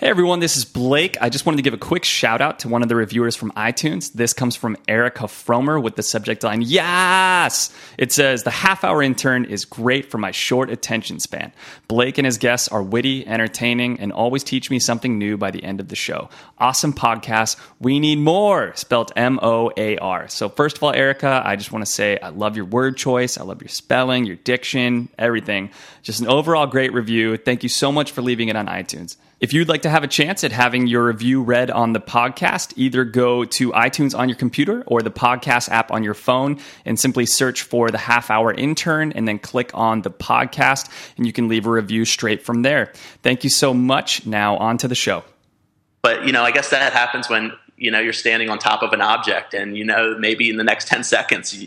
Hey everyone, this is Blake. I just wanted to give a quick shout out to one of the reviewers from iTunes. This comes from Erica Fromer with the subject line, Yes! It says, the half-hour intern is great for my short attention span. Blake and his guests are witty, entertaining, and always teach me something new by the end of the show. Awesome podcast. We need more! Spelled M-O-A-R. So first of all, Erica, I just want to say I love your word choice. I love your spelling, your diction, everything. Just an overall great review. Thank you so much for leaving it on iTunes. If you'd like to have a chance at having your review read on the podcast, either go to iTunes on your computer or the podcast app on your phone and simply search for the Half Hour Intern and then click on the podcast and you can leave a review straight from there. Thank you so much. Now on to the show. But, I guess that happens when, you're standing on top of an object and, maybe in the next 10 seconds,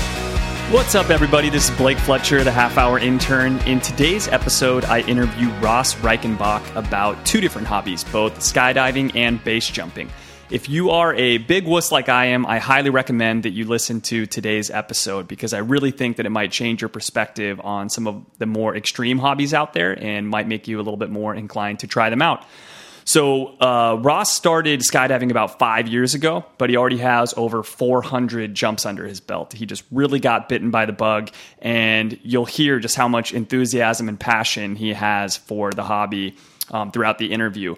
What's up, everybody? This is Blake Fletcher, the Half Hour Intern. In today's episode, I interview Ross Reichenbach about two different hobbies, both skydiving and base jumping. If you are a big wuss like I am, I highly recommend that you listen to today's episode because I really think that it might change your perspective on some of the more extreme hobbies out there and might make you a little bit more inclined to try them out. So Ross started skydiving about 5 years ago, but he already has over 400 jumps under his belt. He just really got bitten by the bug, and you'll hear just how much enthusiasm and passion he has for the hobby throughout the interview.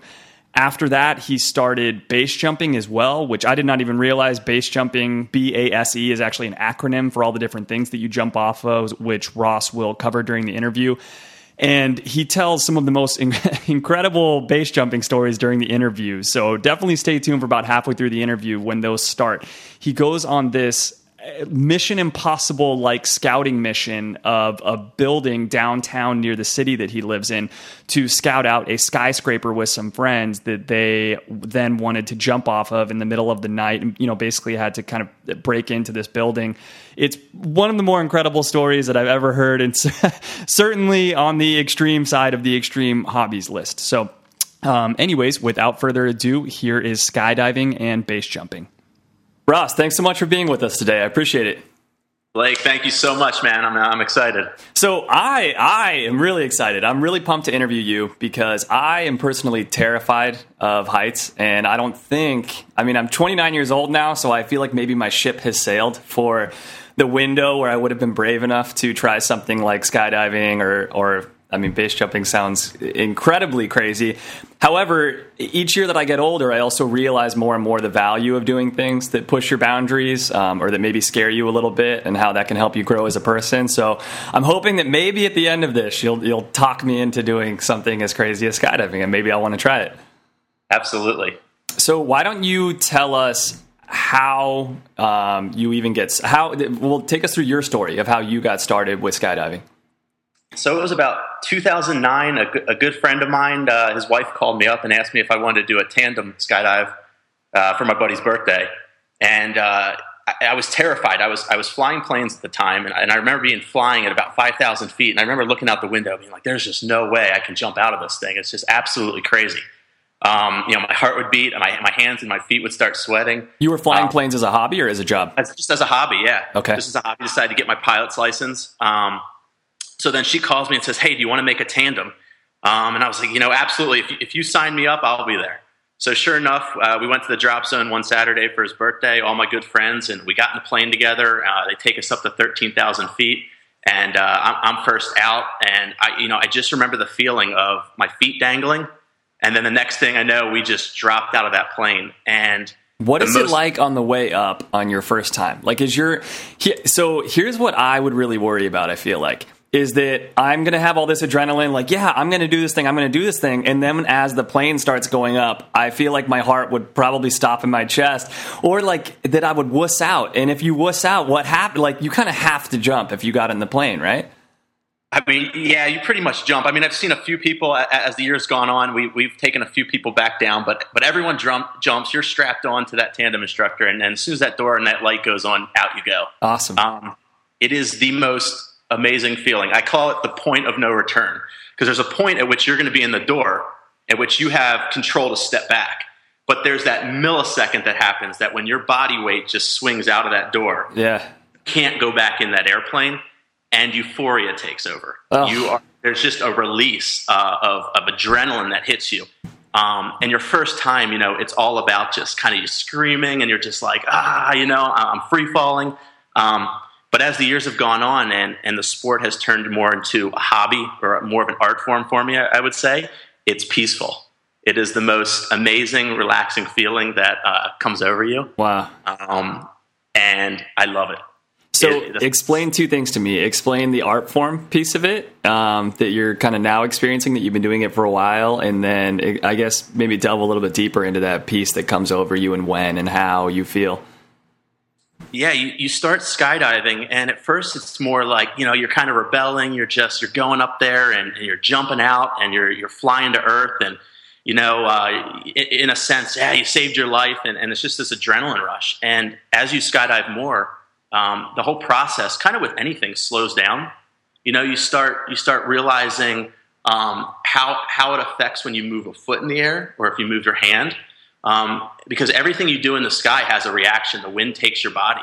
After that, he started base jumping as well, which I did not even realize. Base jumping, B-A-S-E, is actually an acronym for all the different things that you jump off of, which Ross will cover during the interview. And he tells some of the most incredible base jumping stories during the interview. So definitely stay tuned for about halfway through the interview when those start. He goes on this Mission Impossible-like scouting mission of a building downtown near the city that he lives in to scout out a skyscraper with some friends that they then wanted to jump off of in the middle of the night and, basically had to kind of break into this building. It's one of the more incredible stories that I've ever heard, and certainly on the extreme side of the extreme hobbies list. So anyways, without further ado, here is skydiving and base jumping. Ross, thanks so much for being with us today. I appreciate it. Blake, thank you so much, man. I'm excited. So I am really excited. I'm really pumped to interview you because I am personally terrified of heights. And I don't think, I'm 29 years old now, so I feel like maybe my ship has sailed for the window where I would have been brave enough to try something like skydiving or base jumping sounds incredibly crazy. However, each year that I get older, I also realize more and more the value of doing things that push your boundaries or that maybe scare you a little bit and how that can help you grow as a person. So I'm hoping that maybe at the end of this, you'll talk me into doing something as crazy as skydiving, and maybe I'll want to try it. Absolutely. So why don't you tell us how take us through your story of how you got started with skydiving. So it was about 2009, a good friend of mine, his wife called me up and asked me if I wanted to do a tandem skydive for my buddy's birthday. And I was terrified. I was flying planes at the time, and I remember flying at about 5,000 feet, and I remember looking out the window being like, there's just no way I can jump out of this thing. It's just absolutely crazy. My heart would beat, and my hands and my feet would start sweating. You were flying planes as a hobby or as a job? Just as a hobby, yeah. Okay. Just as a hobby. I decided to get my pilot's license. So then she calls me and says, hey, do you want to make a tandem? And I was like, absolutely. If you sign me up, I'll be there. So sure enough, we went to the drop zone one Saturday for his birthday, all my good friends, and we got in the plane together. They take us up to 13,000 feet, and I'm first out. And I just remember the feeling of my feet dangling. And then the next thing I know, we just dropped out of that plane. And what is it like on the way up on your first time? Like, so here's what I would really worry about, I feel like. Is that I'm going to have all this adrenaline, like, yeah, I'm going to do this thing. And then as the plane starts going up, I feel like my heart would probably stop in my chest, or like that I would wuss out. And if you wuss out, what happened? Like, you kind of have to jump if you got in the plane, right? I mean, yeah, you pretty much jump. I mean, I've seen a few people as the year's gone on. We've taken a few people back down, but everyone jumps. You're strapped on to that tandem instructor, and then as soon as that door and that light goes on, out you go. Awesome. It is the most amazing feeling. I call it the point of no return, because there's a point at which you're going to be in the door at which you have control to step back. But there's that millisecond that happens that when your body weight just swings out of that door, yeah, can't go back in that airplane, and euphoria takes over. Oh. There's just a release of adrenaline that hits you. And your first time, you know, it's all about just kind of you screaming, and you're just like, you know, I'm free falling. But as the years have gone on and the sport has turned more into a hobby or more of an art form for me, I would say, it's peaceful. It is the most amazing, relaxing feeling that comes over you. Wow. And I love it. So explain two things to me. Explain the art form piece of it that you're kind of now experiencing, that you've been doing it for a while. And then I guess maybe delve a little bit deeper into that piece that comes over you and when and how you feel. Yeah, you start skydiving, and at first it's more like, you know, you're kind of rebelling. You're going up there and you're jumping out and you're flying to earth, and you know, in a sense, yeah, you saved your life, and it's just this adrenaline rush. And as you skydive more, the whole process, kind of with anything, slows down. You know, you start realizing how it affects when you move a foot in the air or if you move your hand, because everything you do in the sky has a reaction. The wind takes your body,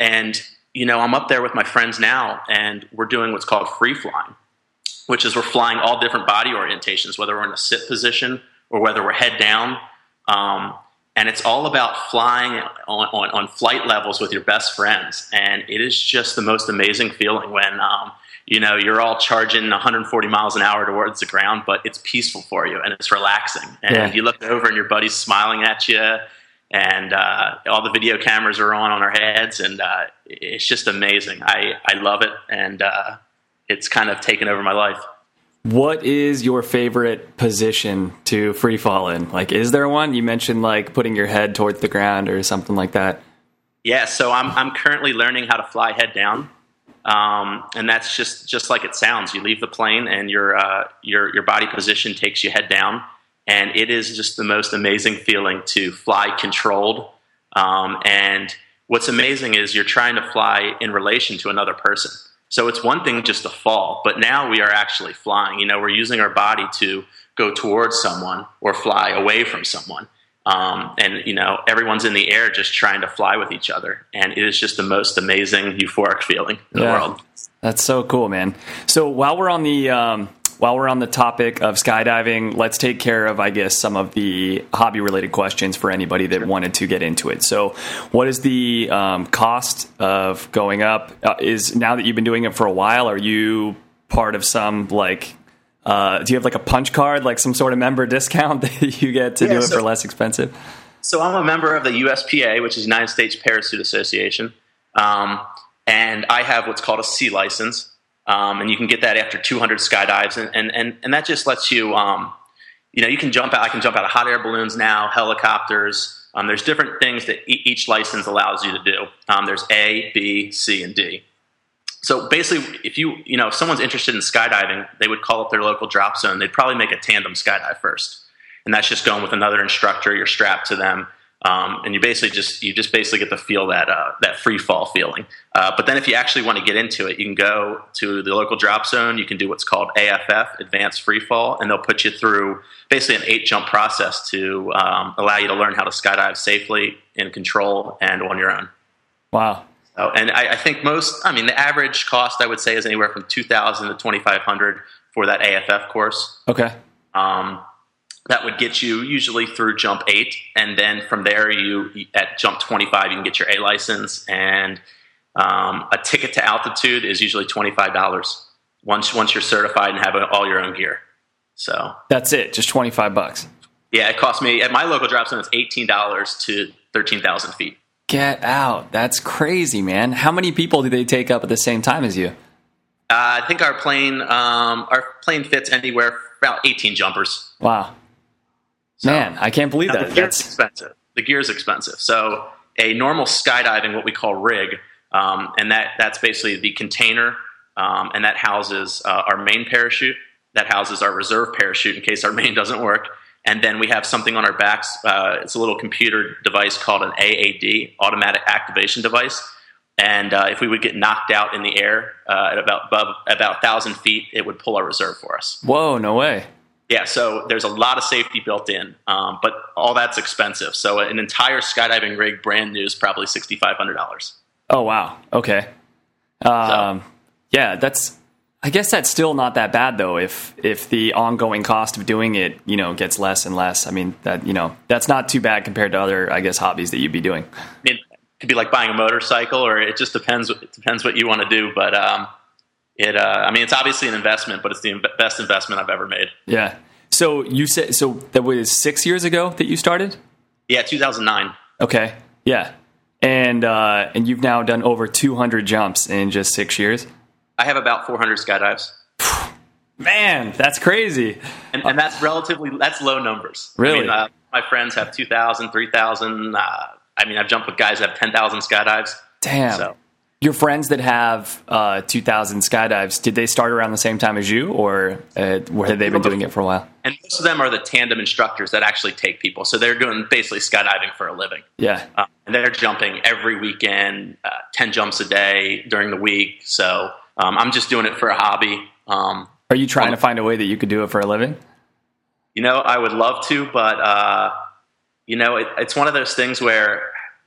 and you know, I'm up there with my friends now, and we're doing what's called free flying, which is we're flying all different body orientations, whether we're in a sit position or whether we're head down. And it's all about flying on flight levels with your best friends. And it is just the most amazing feeling when, you know, you're all charging 140 miles an hour towards the ground, but it's peaceful for you and it's relaxing. And you look over and your buddy's smiling at you, and all the video cameras are on our heads. And it's just amazing. I love it. And it's kind of taken over my life. What is your favorite position to free fall in? Like, is there one? You mentioned like putting your head towards the ground or something like that. Yeah. So I'm currently learning how to fly head down. And that's just like it sounds. You leave the plane and your body position takes you head down, and it is just the most amazing feeling to fly controlled. And what's amazing is you're trying to fly in relation to another person. So it's one thing just to fall, but now we are actually flying. You know, we're using our body to go towards someone or fly away from someone. And, you know, everyone's in the air just trying to fly with each other. And it is just the most amazing, euphoric feeling in the world. That's so cool, man. So while we're on the topic of skydiving, let's take care of, I guess, some of the hobby-related questions for anybody that wanted to get into it. So what is the cost of going up? Is now that you've been doing it for a while, are you part of some, like, do you have, like, a punch card, like some sort of member discount that you get to do it for less expensive? So I'm a member of the USPA, which is United States Parachute Association, and I have what's called a C license. And you can get that after 200 skydives, and that just lets you, you know, you can jump out. I can jump out of hot air balloons now, helicopters. There's different things that each license allows you to do. There's A, B, C, and D. So basically, if someone's interested in skydiving, they would call up their local drop zone. They'd probably make a tandem skydive first, and that's just going with another instructor. You're strapped to them. And you basically get to feel that free fall feeling. But then if you actually want to get into it, you can go to the local drop zone. You can do what's called AFF, Advanced Free Fall, and they'll put you through basically an 8-jump process to allow you to learn how to skydive safely, in control, and on your own. Wow. So, and I think the average cost, I would say, is anywhere from $2,000 to $2,500 for that AFF course. Okay. That would get you usually through jump 8, and then from there, at jump 25, you can get your A license, and a ticket to altitude is usually $25 once you're certified and have all your own gear. So that's it, just $25. Yeah, it cost me, at my local drop zone, it's $18 to 13,000 feet. Get out. That's crazy, man. How many people do they take up at the same time as you? I think our plane fits anywhere about 18 jumpers. Wow. So, man, I can't believe that. The gear is expensive. So a normal skydiving, what we call rig, and that's basically the container and that houses our main parachute, that houses our reserve parachute in case our main doesn't work. And then we have something on our backs. It's a little computer device called an AAD, automatic activation device. And if we would get knocked out in the air at about 1,000 feet, it would pull our reserve for us. Whoa, no way. Yeah, so there's a lot of safety built in, but all that's expensive. So an entire skydiving rig, brand new, is probably $6,500. Oh, wow. Okay. Yeah, that's... I guess that's still not that bad, though, if the ongoing cost of doing it, you know, gets less and less. I mean, that, you know, that's not too bad compared to other, I guess, hobbies that you'd be doing. It could be like buying a motorcycle, or it just depends what you want to do. But it's obviously an investment, but it's the best investment I've ever made. Yeah. So you said, so that was 6 years ago that you started? Yeah, 2009. Okay. Yeah. And you've now done over 200 jumps in just 6 years. I have about 400 skydives. Man, that's crazy. And that's low numbers. Really? I mean, my friends have 2,000, 3,000. I mean, I've jumped with guys that have 10,000 skydives. Damn. So. Your friends that have 2,000 skydives, did they start around the same time as you, or had they been doing it for a while? And most of them are the tandem instructors that actually take people. So they're doing basically skydiving for a living. Yeah. And they're jumping every weekend, 10 jumps a day during the week. So... I'm just doing it for a hobby. Are you trying to find a way that you could do it for a living? You know, I would love to, but, you know, it's one of those things where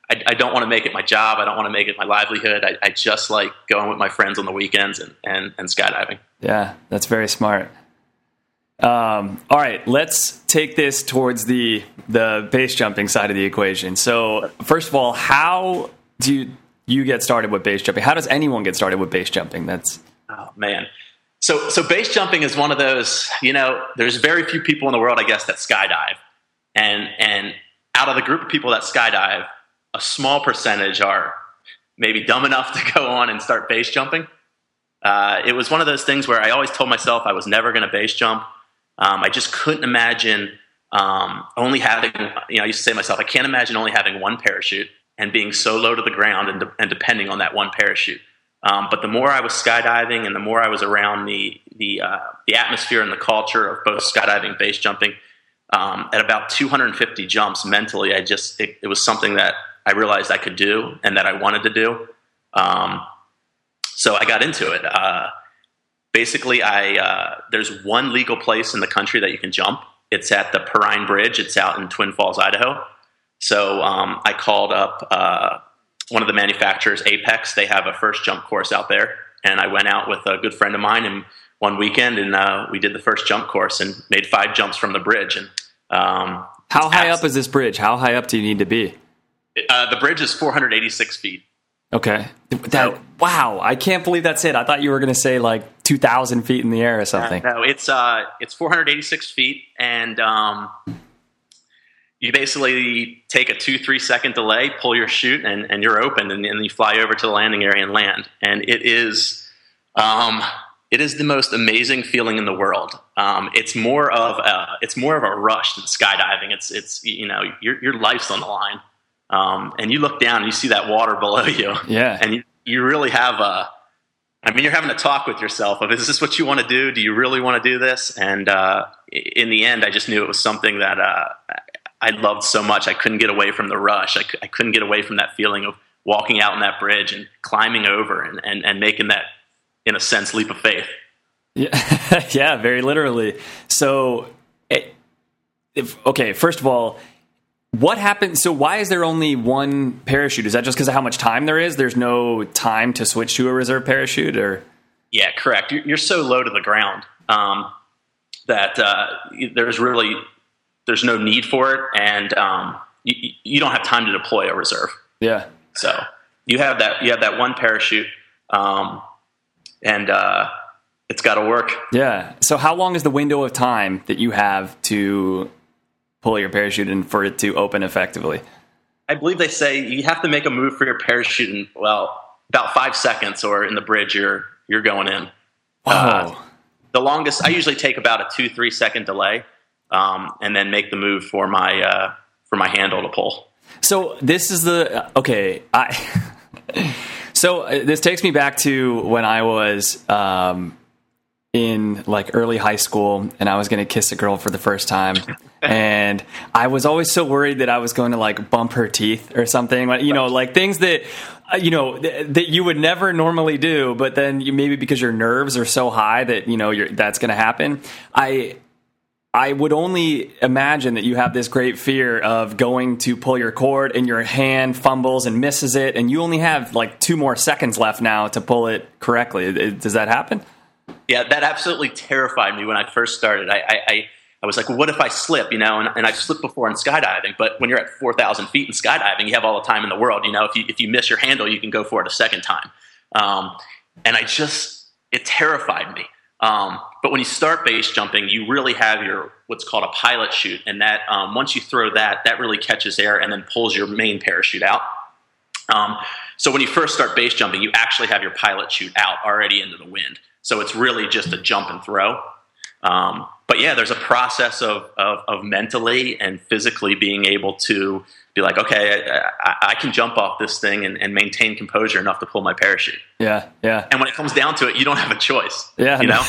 I don't want to make it my job. I don't want to make it my livelihood. I just like going with my friends on the weekends and skydiving. Yeah, that's very smart. All right, let's take this towards the base jumping side of the equation. So first of all, how do you get started with base jumping? How does anyone get started with base jumping? That's... Oh, man. So base jumping is one of those, you know, there's very few people in the world, I guess, that skydive. And out of the group of people that skydive, a small percentage are maybe dumb enough to go on and start base jumping. It was one of those things where I always told myself I was never going to base jump. I just couldn't imagine only having, you know, I used to say to myself, I can't imagine only having one parachute and being so low to the ground and depending on that one parachute. But the more I was skydiving and the more I was around the atmosphere and the culture of both skydiving and base jumping, at about 250 jumps mentally, it was something that I realized I could do and that I wanted to do. So I got into it. Basically, there's one legal place in the country that you can jump. It's at the Perrine Bridge. It's out in Twin Falls, Idaho. So I called up one of the manufacturers, Apex. They have a first jump course out there. And I went out with a good friend of mine and one weekend, and we did the first jump course and made 5 jumps from the bridge. And how high up is this bridge? How high up do you need to be? The bridge is 486 feet. Okay. Wow, I can't believe that's it. I thought you were going to say like 2,000 feet in the air or something. No, it's 486 feet, and... you basically take a 2-3 second delay, pull your chute, and you're open, and you fly over to the landing area and land. And it is the most amazing feeling in the world. It's more of a rush than skydiving. It's you know, your life's on the line, and you look down and you see that water below you. Yeah, and you really have you're having a talk with yourself of, is this what you want to do? Do you really want to do this? And in the end, I just knew it was something that I loved so much. I couldn't get away from the rush. I couldn't get away from that feeling of walking out on that bridge and climbing over and making that, in a sense, leap of faith. Yeah, yeah, very literally. So, first of all, what happened? So why is there only one parachute? Is that just because of how much time there is? There's no time to switch to a reserve parachute? Or yeah, correct. You're so low to the ground that there's no need for it, and you don't have time to deploy a reserve. Yeah. So you have that one parachute, and it's got to work. Yeah. So how long is the window of time that you have to pull your parachute and for it to open effectively? I believe they say you have to make a move for your parachute in, about 5 seconds, or in the bridge you're going in. Wow. The longest, I usually take about a 2-3 second delay. And then make the move for my handle to pull. So this is the okay. I So this takes me back to when I was in like early high school, and I was going to kiss a girl for the first time. And I was always so worried that I was going to like bump her teeth or something, you know, like things that, you know, that you would never normally do. But then you, maybe because your nerves are so high that, you know, that's going to happen. I would only imagine that you have this great fear of going to pull your cord and your hand fumbles and misses it. And you only have like 2 more seconds left now to pull it correctly. Does that happen? Yeah, that absolutely terrified me when I first started. I was like, well, what if I slip, you know, and I've slipped before in skydiving, but when you're at 4,000 feet in skydiving, you have all the time in the world. You know, if you miss your handle, you can go for it a second time. And it terrified me. But when you start base jumping, you really have what's called a pilot chute. And that, once you throw that really catches air and then pulls your main parachute out. So when you first start base jumping, you actually have your pilot chute out already into the wind. So it's really just a jump and throw. But yeah, there's a process of mentally and physically being able to be like, okay, I can jump off this thing and maintain composure enough to pull my parachute. Yeah, yeah. And when it comes down to it, you don't have a choice. Yeah, you know,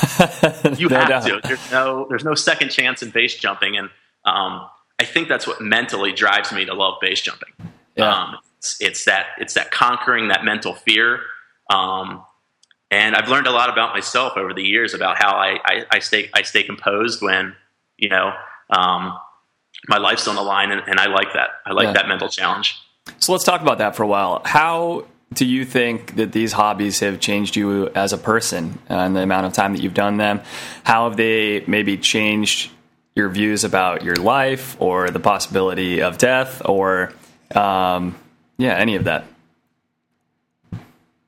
you have to. There's no second chance in base jumping, and I think that's what mentally drives me to love base jumping. Yeah. It's that conquering that mental fear. And I've learned a lot about myself over the years about how I stay composed when, you know, my life's on the line, and I like that. I like that mental challenge. So let's talk about that for a while. How do you think that these hobbies have changed you as a person and the amount of time that you've done them? How have they maybe changed your views about your life or the possibility of death or, any of that?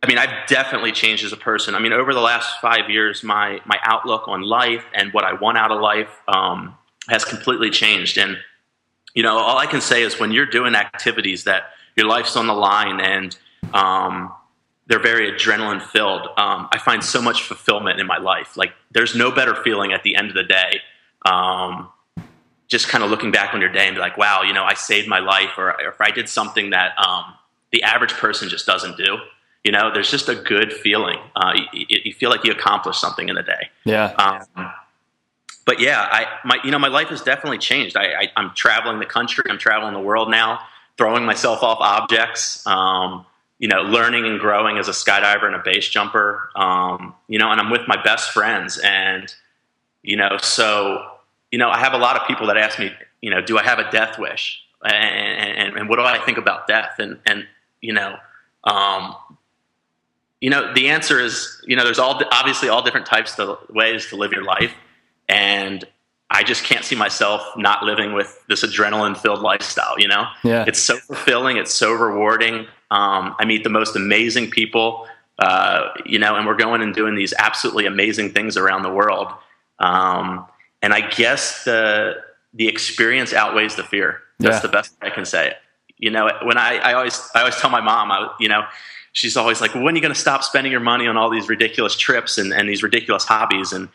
I mean, I've definitely changed as a person. I mean, over the last 5 years, my outlook on life and what I want out of life has completely changed. And, you know, all I can say is when you're doing activities that your life's on the line and they're very adrenaline filled, I find so much fulfillment in my life. Like, there's no better feeling at the end of the day. Just kind of looking back on your day and be like, wow, you know, I saved my life, or if I did something that the average person just doesn't do. You know, there's just a good feeling. You feel like you accomplished something in a day. Yeah. But yeah, my life has definitely changed. I'm traveling the country. I'm traveling the world now, throwing myself off objects, you know, learning and growing as a skydiver and a base jumper, you know, and I'm with my best friends. And, you know, so, you know, I have a lot of people that ask me, you know, do I have a death wish? And what do I think about death? And you know, you know, the answer is, you know, there's obviously all different types of ways to live your life. And I just can't see myself not living with this adrenaline-filled lifestyle, you know? Yeah. It's so fulfilling. It's so rewarding. I meet the most amazing people, you know, and we're going and doing these absolutely amazing things around the world. And I guess the experience outweighs the fear. That's the best I can say it. You know, when I always tell my mom, you know, she's always like, well, when are you going to stop spending your money on all these ridiculous trips and these ridiculous hobbies? And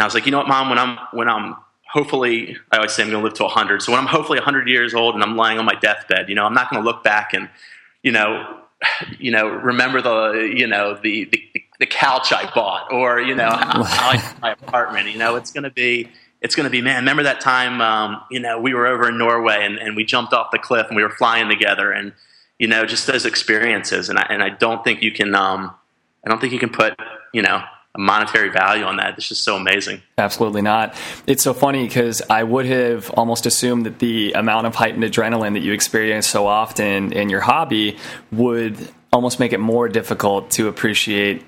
I was like, you know what, Mom, when I'm hopefully, I always say I'm going to live to 100. So when I'm hopefully 100 years old and I'm lying on my deathbed, you know, I'm not going to look back and, you know, remember the couch I bought, or, you know, how I got my apartment. You know, it's going to be, man, remember that time, you know, we were over in Norway and we jumped off the cliff and we were flying together, and, you know, just those experiences. And I don't think you can, put, you know, a monetary value on that. It's just so amazing. Absolutely not. It's so funny because I would have almost assumed that the amount of heightened adrenaline that you experience so often in your hobby would almost make it more difficult to appreciate,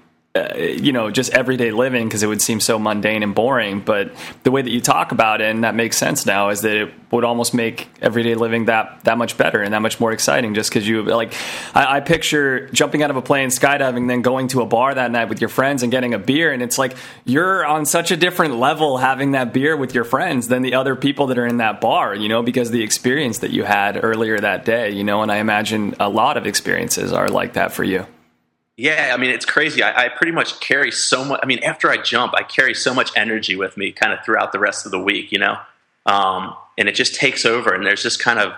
you know, just everyday living, because it would seem so mundane and boring. But the way that you talk about it, and that makes sense now, is that it would almost make everyday living that much better and that much more exciting, just because you, like, I picture jumping out of a plane, skydiving, then going to a bar that night with your friends and getting a beer, and it's like you're on such a different level having that beer with your friends than the other people that are in that bar, you know, because the experience that you had earlier that day, you know. And I imagine a lot of experiences are like that for you. Yeah, I mean, it's crazy. I pretty much carry so much. I mean, after I jump, I carry so much energy with me kind of throughout the rest of the week, you know, and it just takes over. And there's just kind of,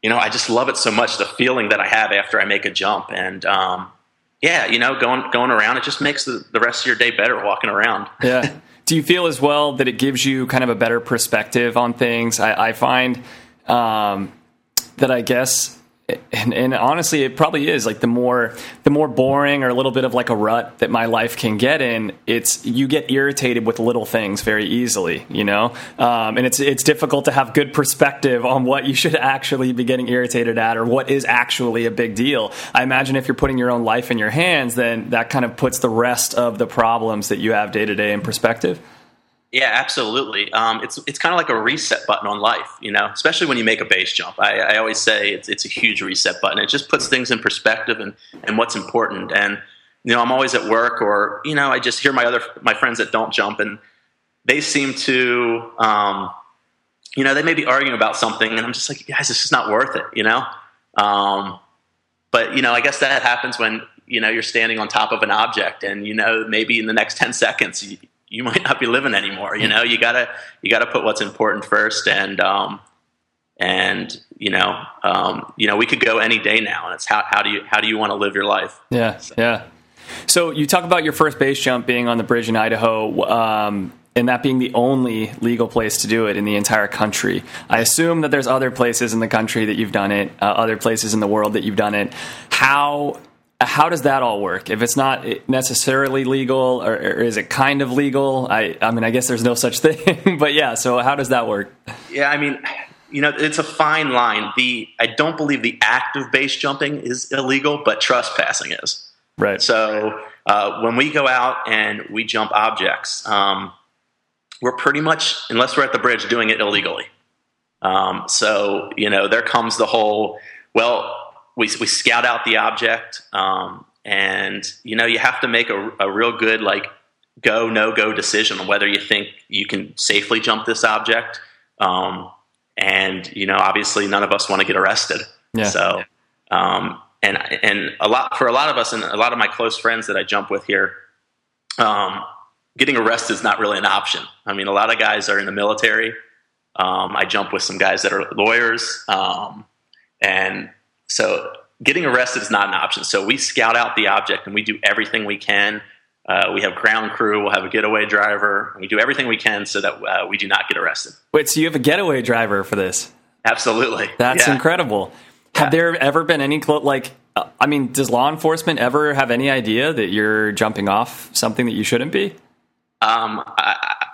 you know, I just love it so much, the feeling that I have after I make a jump. And yeah, you know, going around, it just makes the rest of your day better walking around. Yeah. Do you feel as well that it gives you kind of a better perspective on things? I find that I guess, and honestly, it probably is like the more boring or a little bit of like a rut that my life can get in, you get irritated with little things very easily, you know? And it's difficult to have good perspective on what you should actually be getting irritated at or what is actually a big deal. I imagine if you're putting your own life in your hands, then that kind of puts the rest of the problems that you have day to day in perspective. Yeah, absolutely. It's kind of like a reset button on life, you know, especially when you make a base jump. I always say it's a huge reset button. It just puts things in perspective and what's important. And, you know, I'm always at work or, you know, I just hear my friends that don't jump and they seem to, you know, they may be arguing about something and I'm just like, guys, this is not worth it, you know? But, you know, I guess that happens when, you know, you're standing on top of an object and, you know, maybe in the next 10 seconds you might not be living anymore. You know, you gotta put what's important first. And you know, we could go any day now, and it's how do you want to live your life? Yeah. So. Yeah. So you talk about your first base jump being on the bridge in Idaho, and that being the only legal place to do it in the entire country. I assume that there's other places in the country that you've done it, other places in the world that you've done it. How does that all work? If it's not necessarily legal, or is it kind of legal? I mean, I guess there's no such thing, but yeah. So how does that work? Yeah. I mean, you know, it's a fine line. I don't believe the act of base jumping is illegal, but trespassing is. Right. So, when we go out and we jump objects, we're pretty much, unless we're at the bridge, doing it illegally. So, you know, there comes the whole, well, we scout out the object, and you know you have to make a real good like go no go decision on whether you think you can safely jump this object. And you know obviously none of us want to get arrested. Yeah. So and a lot of us and a lot of my close friends that I jump with here, getting arrested is not really an option. I mean a lot of guys are in the military. I jump with some guys that are lawyers, and so getting arrested is not an option. So we scout out the object and we do everything we can. We have ground crew. We'll have a getaway driver. And we do everything we can so that we do not get arrested. Wait, so you have a getaway driver for this? Absolutely. That's incredible. Yeah. Have there ever been any, I mean, does law enforcement ever have any idea that you're jumping off something that you shouldn't be?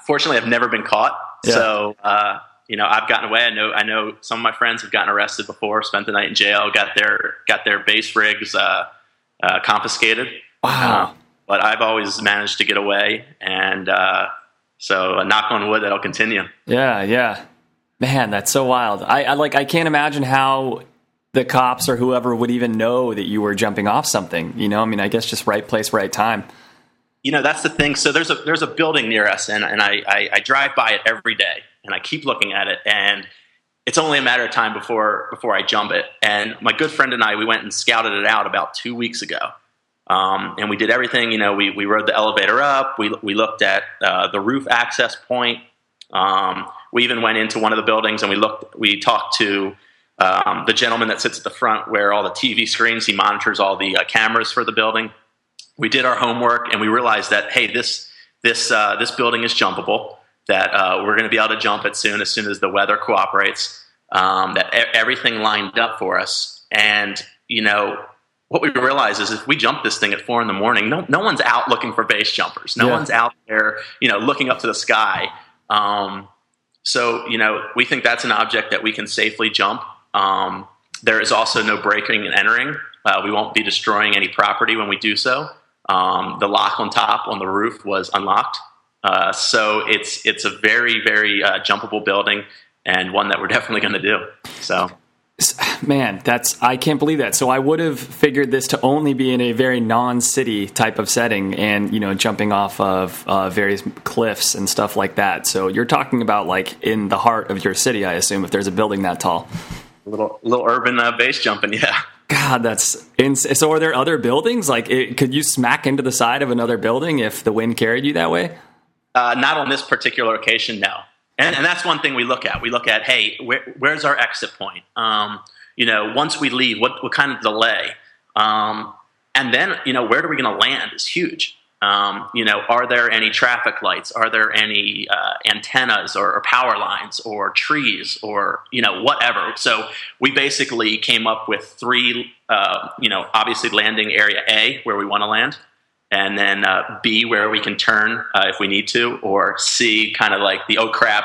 Fortunately, I've never been caught. Yeah. So, you know, I've gotten away. I know some of my friends have gotten arrested before, spent the night in jail, got their base rigs confiscated. Wow. But I've always managed to get away, and so knock on wood, that'll continue. Yeah, yeah. Man, that's so wild. I can't imagine how the cops or whoever would even know that you were jumping off something. You know, I mean, I guess just right place, right time. You know, that's the thing. So there's a building near us, and I drive by it every day. And I keep looking at it, and it's only a matter of time before I jump it. And my good friend and I, we went and scouted it out about 2 weeks ago. And we did everything, you know, we rode the elevator up. We looked at the roof access point. We even went into one of the buildings, and we talked to the gentleman that sits at the front where all the TV screens, he monitors all the cameras for the building. We did our homework, and we realized that, hey, this building is jumpable. That we're going to be able to jump it as soon as the weather cooperates, that everything lined up for us. And, you know, what we realize is if we jump this thing at 4 a.m, no one's out looking for base jumpers. No one's out there, you know, looking up to the sky. So, you know, we think that's an object that we can safely jump. There is also no breaking and entering. We won't be destroying any property when we do so. The lock on top on the roof was unlocked. So it's a very, very jumpable building and one that we're definitely going to do. So, man, I can't believe that. So I would have figured this to only be in a very non-city type of setting and, you know, jumping off of various cliffs and stuff like that. So you're talking about like in the heart of your city, I assume, if there's a building that tall. A little urban base jumping, yeah. God, that's insane. So are there other buildings? Like, could you smack into the side of another building if the wind carried you that way? Not on this particular occasion, no. And that's one thing we look at. We look at, hey, where's our exit point? You know, once we leave, what kind of delay? And then, you know, where are we going to land is huge. You know, are there any traffic lights? Are there any antennas or power lines or trees or, you know, whatever? So we basically came up with three, you know, obviously landing area A, where we want to land, and then B, where we can turn if we need to, or C, kind of like the, oh, crap,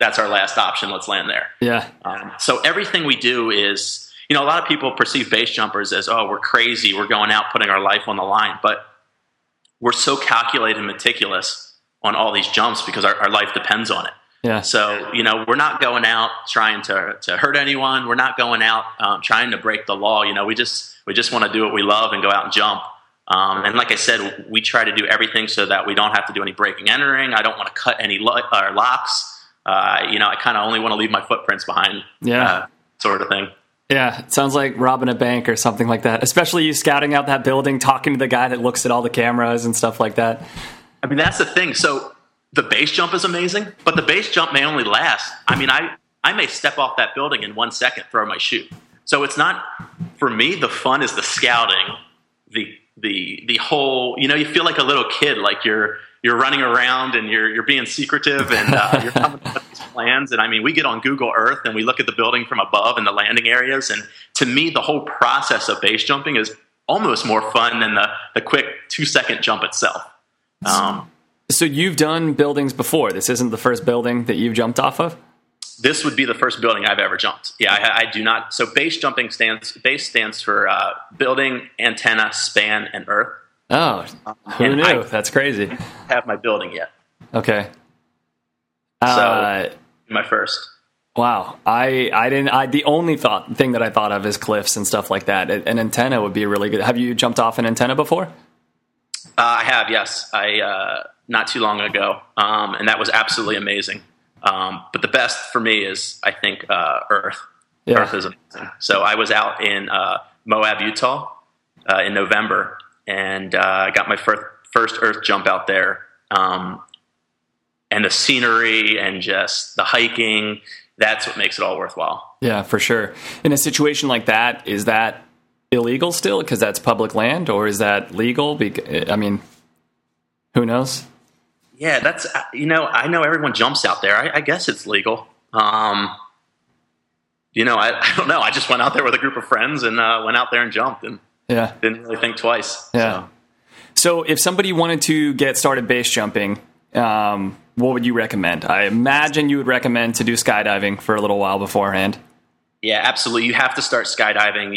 that's our last option, let's land there. Yeah. So everything we do is, you know, a lot of people perceive base jumpers as, oh, we're crazy, we're going out putting our life on the line, but we're so calculated and meticulous on all these jumps because our life depends on it. Yeah. So, you know, we're not going out trying to hurt anyone. We're not going out trying to break the law. You know, we just want to do what we love and go out and jump. And like I said, we try to do everything so that we don't have to do any breaking entering. I don't want to cut any locks. You know, I kind of only want to leave my footprints behind. Yeah. Sort of thing. Yeah, it sounds like robbing a bank or something like that, especially you scouting out that building, talking to the guy that looks at all the cameras and stuff like that. I mean, that's the thing. So the base jump is amazing, but the base jump may only last. I mean, I may step off that building in 1 second, throw my shoe. So it's not, for me, the fun is the scouting, the whole, you know, you feel like a little kid, like you're running around and you're being secretive and you're coming up with these plans. And I mean, we get on Google Earth and we look at the building from above and the landing areas. And to me, the whole process of base jumping is almost more fun than the quick 2-second jump itself. So you've done buildings before. This isn't the first building that you've jumped off of? This would be the first building I've ever jumped. Yeah, I do not. So base jumping stands for building, antenna, span, and earth. Oh, who knew? That's crazy. I have my building yet. Okay. So my first. Wow. The only thing that I thought of is cliffs and stuff like that. An antenna would be really good. Have you jumped off an antenna before? I have, yes. I not too long ago. And that was absolutely amazing. But the best for me is, I think, Earth. Yeah. Earth is amazing. So I was out in Moab, Utah in November. And I got my first Earth jump out there, and the scenery and just the hiking. That's what makes it all worthwhile. Yeah, for sure. In a situation like that, is that illegal still because that's public land, or is that legal? I mean, who knows? Yeah, that's, you know, I know everyone jumps out there. I guess it's legal. You know, I don't know. I just went out there with a group of friends and went out there and jumped and. Yeah. Didn't really think twice. Yeah. So if somebody wanted to get started base jumping, what would you recommend? I imagine you would recommend to do skydiving for a little while beforehand. Yeah, absolutely. You have to start skydiving.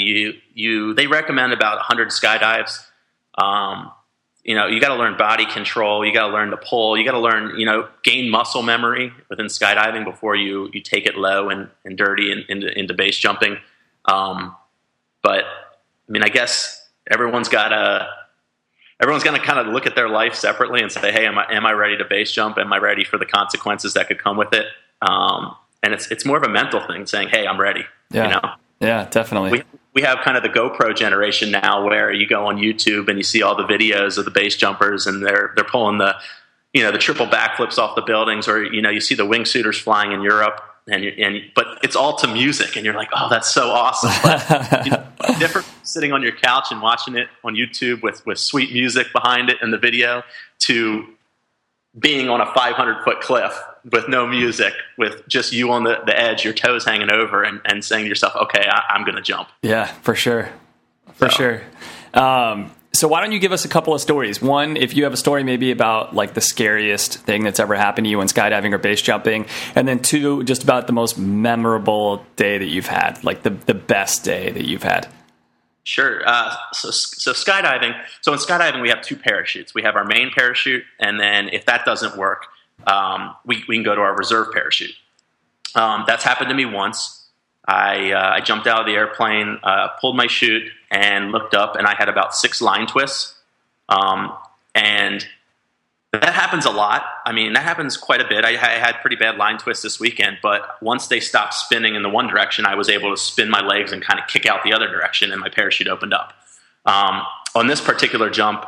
They recommend about 100 skydives. You know, you got to learn body control. You got to learn to pull. You got to learn, you know, gain muscle memory within skydiving before you take it low and dirty and into base jumping. But I mean, I guess everyone's going to kind of look at their life separately and say, hey, am I ready to base jump? Am I ready for the consequences that could come with it? And it's more of a mental thing saying, hey, I'm ready. Yeah. You know? Yeah, definitely. We have kind of the GoPro generation now where you go on YouTube and you see all the videos of the base jumpers and they're pulling the, you know, the triple backflips off the buildings, or, you know, you see the wingsuiters flying in Europe. But it's all to music, and you're like, oh, that's so awesome. But, you know, different sitting on your couch and watching it on YouTube with sweet music behind it in the video, to being on a 500-foot cliff with no music, with just you on the edge, your toes hanging over, and saying to yourself, okay, I'm going to jump. Yeah, for sure. For sure. So why don't you give us a couple of stories? One, if you have a story maybe about like the scariest thing that's ever happened to you in skydiving or base jumping. And then two, just about the most memorable day that you've had, like the best day that you've had. Sure. So skydiving. So in skydiving, we have two parachutes. We have our main parachute. And then if that doesn't work, we can go to our reserve parachute. That's happened to me once. I jumped out of the airplane, pulled my chute, and looked up, and I had about 6 line twists. And that happens a lot. I mean, that happens quite a bit. I had pretty bad line twists this weekend, but once they stopped spinning in the one direction, I was able to spin my legs and kind of kick out the other direction, and my parachute opened up. On this particular jump,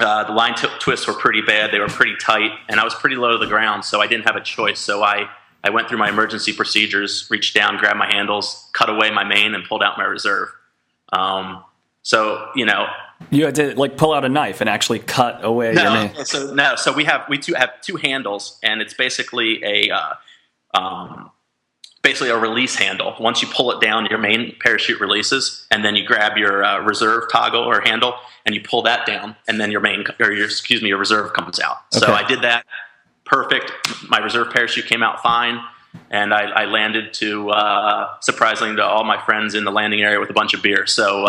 the line twists were pretty bad. They were pretty tight, and I was pretty low to the ground, so I didn't have a choice. So I went through my emergency procedures, reached down, grabbed my handles, cut away my main, and pulled out my reserve. So, you know, you had to like pull out a knife and actually cut away your name. So we have two handles, and it's basically a release handle. Once you pull it down, your main parachute releases, and then you grab your reserve toggle or handle, and you pull that down, and then your reserve comes out. Okay. So I did that. Perfect. My reserve parachute came out fine, and I landed to surprisingly to all my friends in the landing area with a bunch of beer. So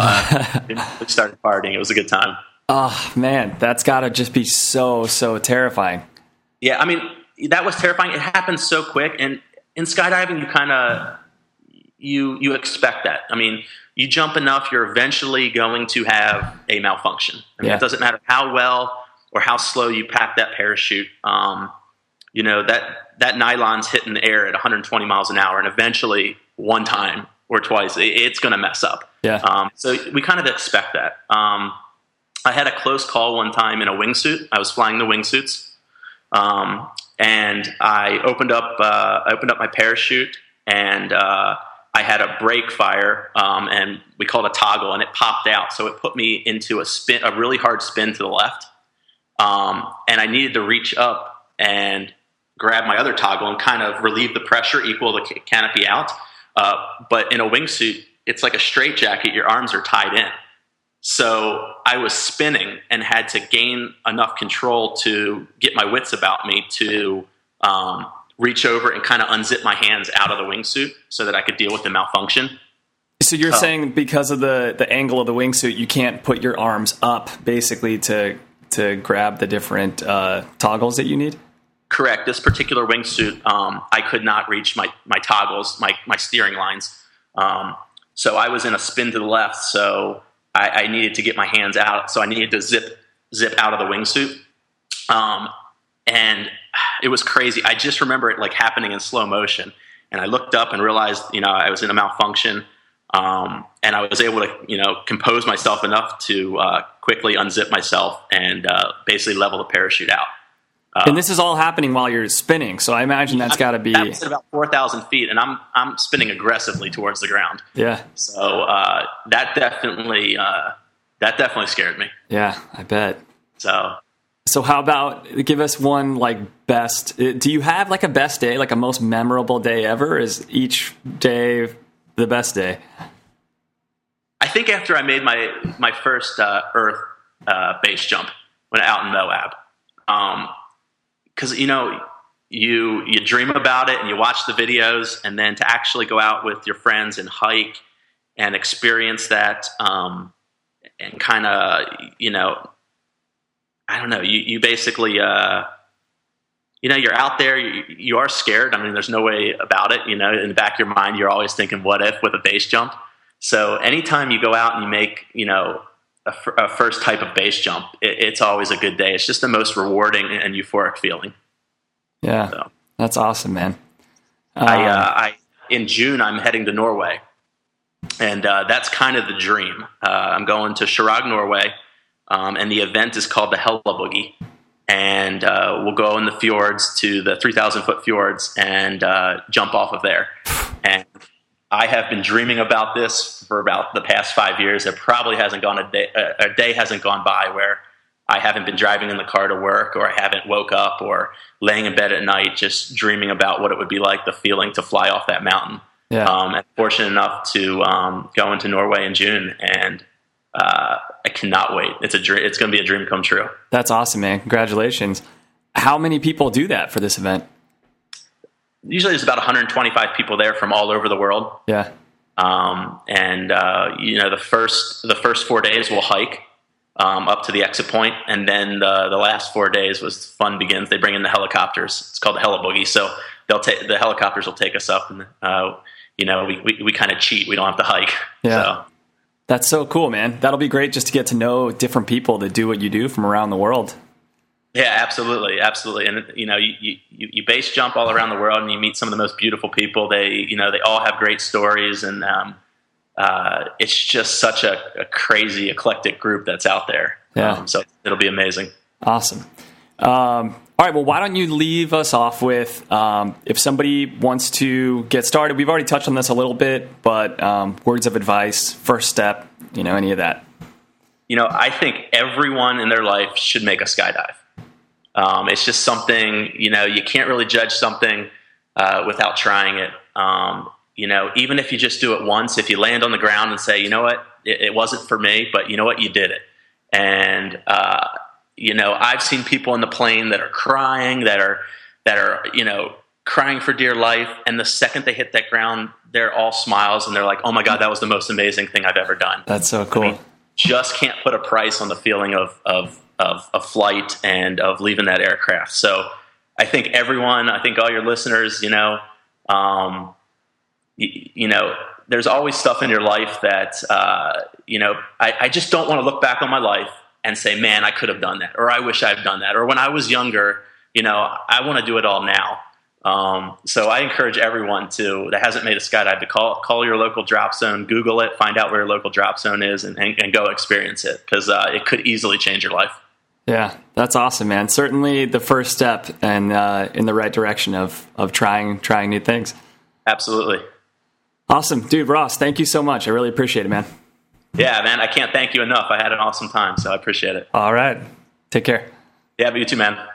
we started partying. It was a good time. Oh man, that's got to just be so terrifying. Yeah, I mean that was terrifying. It happened so quick, and in skydiving, you kind of you expect that. I mean, you jump enough, you're eventually going to have a malfunction. I mean, It doesn't matter how well or how slow you pack that parachute. You know, that nylon's hitting the air at 120 miles an hour, and eventually, one time or twice, it's going to mess up. Yeah. So we kind of expect that. I had a close call one time in a wingsuit. I was flying the wingsuits. And I opened up my parachute, and I had a brake fire, and we called a toggle, and it popped out. So it put me into a really hard spin to the left, and I needed to reach up and grab my other toggle and kind of relieve the pressure, equal the canopy out. But in a wingsuit, it's like a straitjacket. Your arms are tied in. So I was spinning and had to gain enough control to get my wits about me to reach over and kind of unzip my hands out of the wingsuit so that I could deal with the malfunction. So you're saying because of the angle of the wingsuit, you can't put your arms up basically to grab the different toggles that you need? Correct. This particular wingsuit, I could not reach my toggles, my steering lines. So I was in a spin to the left, so I needed to get my hands out, so I needed to zip out of the wingsuit, and it was crazy. I just remember it like happening in slow motion, and I looked up and realized, you know, I was in a malfunction, and I was able to, you know, compose myself enough to quickly unzip myself and basically level the parachute out. And this is all happening while you're spinning, so I imagine that's got to be. I was at about 4,000 feet, and I'm spinning aggressively towards the ground. Yeah. So that definitely scared me. Yeah, I bet. So how about give us one like best? Do you have like a best day, like a most memorable day ever? Is each day the best day? I think after I made my first Earth base jump when out in Moab. Because, you know, you dream about it and you watch the videos, and then to actually go out with your friends and hike and experience that and kind of, you know, I don't know, you basically, you know, you're out there, you are scared. I mean, there's no way about it. You know, in the back of your mind, you're always thinking, what if with a base jump? So anytime you go out and you make, you know, a first type of base jump, it's always a good day. It's just the most rewarding and euphoric feeling. Yeah, so. That's awesome, man. I in June I'm heading to Norway, and that's kind of the dream. I'm going to Shirag, Norway, and the event is called the Hella Boogie, and we'll go in the fjords to the 3,000-foot fjords and jump off of there. And I have been dreaming about this for about the past 5 years. It probably hasn't gone a day hasn't gone by where I haven't been driving in the car to work, or I haven't woke up or laying in bed at night just dreaming about what it would be like, the feeling to fly off that mountain. Yeah. I'm fortunate enough to go into Norway in June, and I cannot wait. It's a dream. It's going to be a dream come true. That's awesome, man. Congratulations. How many people do that for this event? Usually there's about 125 people there from all over the world. Yeah. And, you know, the first 4 days we'll hike up to the exit point. And then the last 4 days was fun begins. They bring in the helicopters. It's called the Heli-Boogie. So the helicopters will take us up, and, you know, we kind of cheat. We don't have to hike. Yeah. So. That's so cool, man. That'll be great just to get to know different people that do what you do from around the world. Yeah, absolutely. Absolutely. And, you know, you base jump all around the world, and you meet some of the most beautiful people. They, you know, they all have great stories, and it's just such a crazy, eclectic group that's out there. Yeah. So it'll be amazing. Awesome. All right. Well, why don't you leave us off with if somebody wants to get started, we've already touched on this a little bit, but words of advice, first step, you know, any of that. you know, I think everyone in their life should make a skydive. It's just something, you know, you can't really judge something without trying it. You know, even if you just do it once, if you land on the ground and say, you know what, it wasn't for me, but you know what, you did it. And, you know, I've seen people in the plane that are crying, that are, you know, crying for dear life. And the second they hit that ground, they're all smiles and they're like, oh my God, that was the most amazing thing I've ever done. That's so cool. I mean, just can't put a price on the feeling of a flight and of leaving that aircraft. So I think everyone, I think all your listeners, you know, you know, there's always stuff in your life that, you know, I just don't want to look back on my life and say, man, I could have done that, or I wish I'd done that, or when I was younger, you know, I want to do it all now. So I encourage everyone that hasn't made a skydive to call your local drop zone, Google it, find out where your local drop zone is and go experience it. Cause, it could easily change your life. Yeah. That's awesome, man. Certainly the first step and, in the right direction of trying new things. Absolutely. Awesome. Dude, Ross, thank you so much. I really appreciate it, man. Yeah, man. I can't thank you enough. I had an awesome time, so I appreciate it. All right. Take care. Yeah, but you too, man.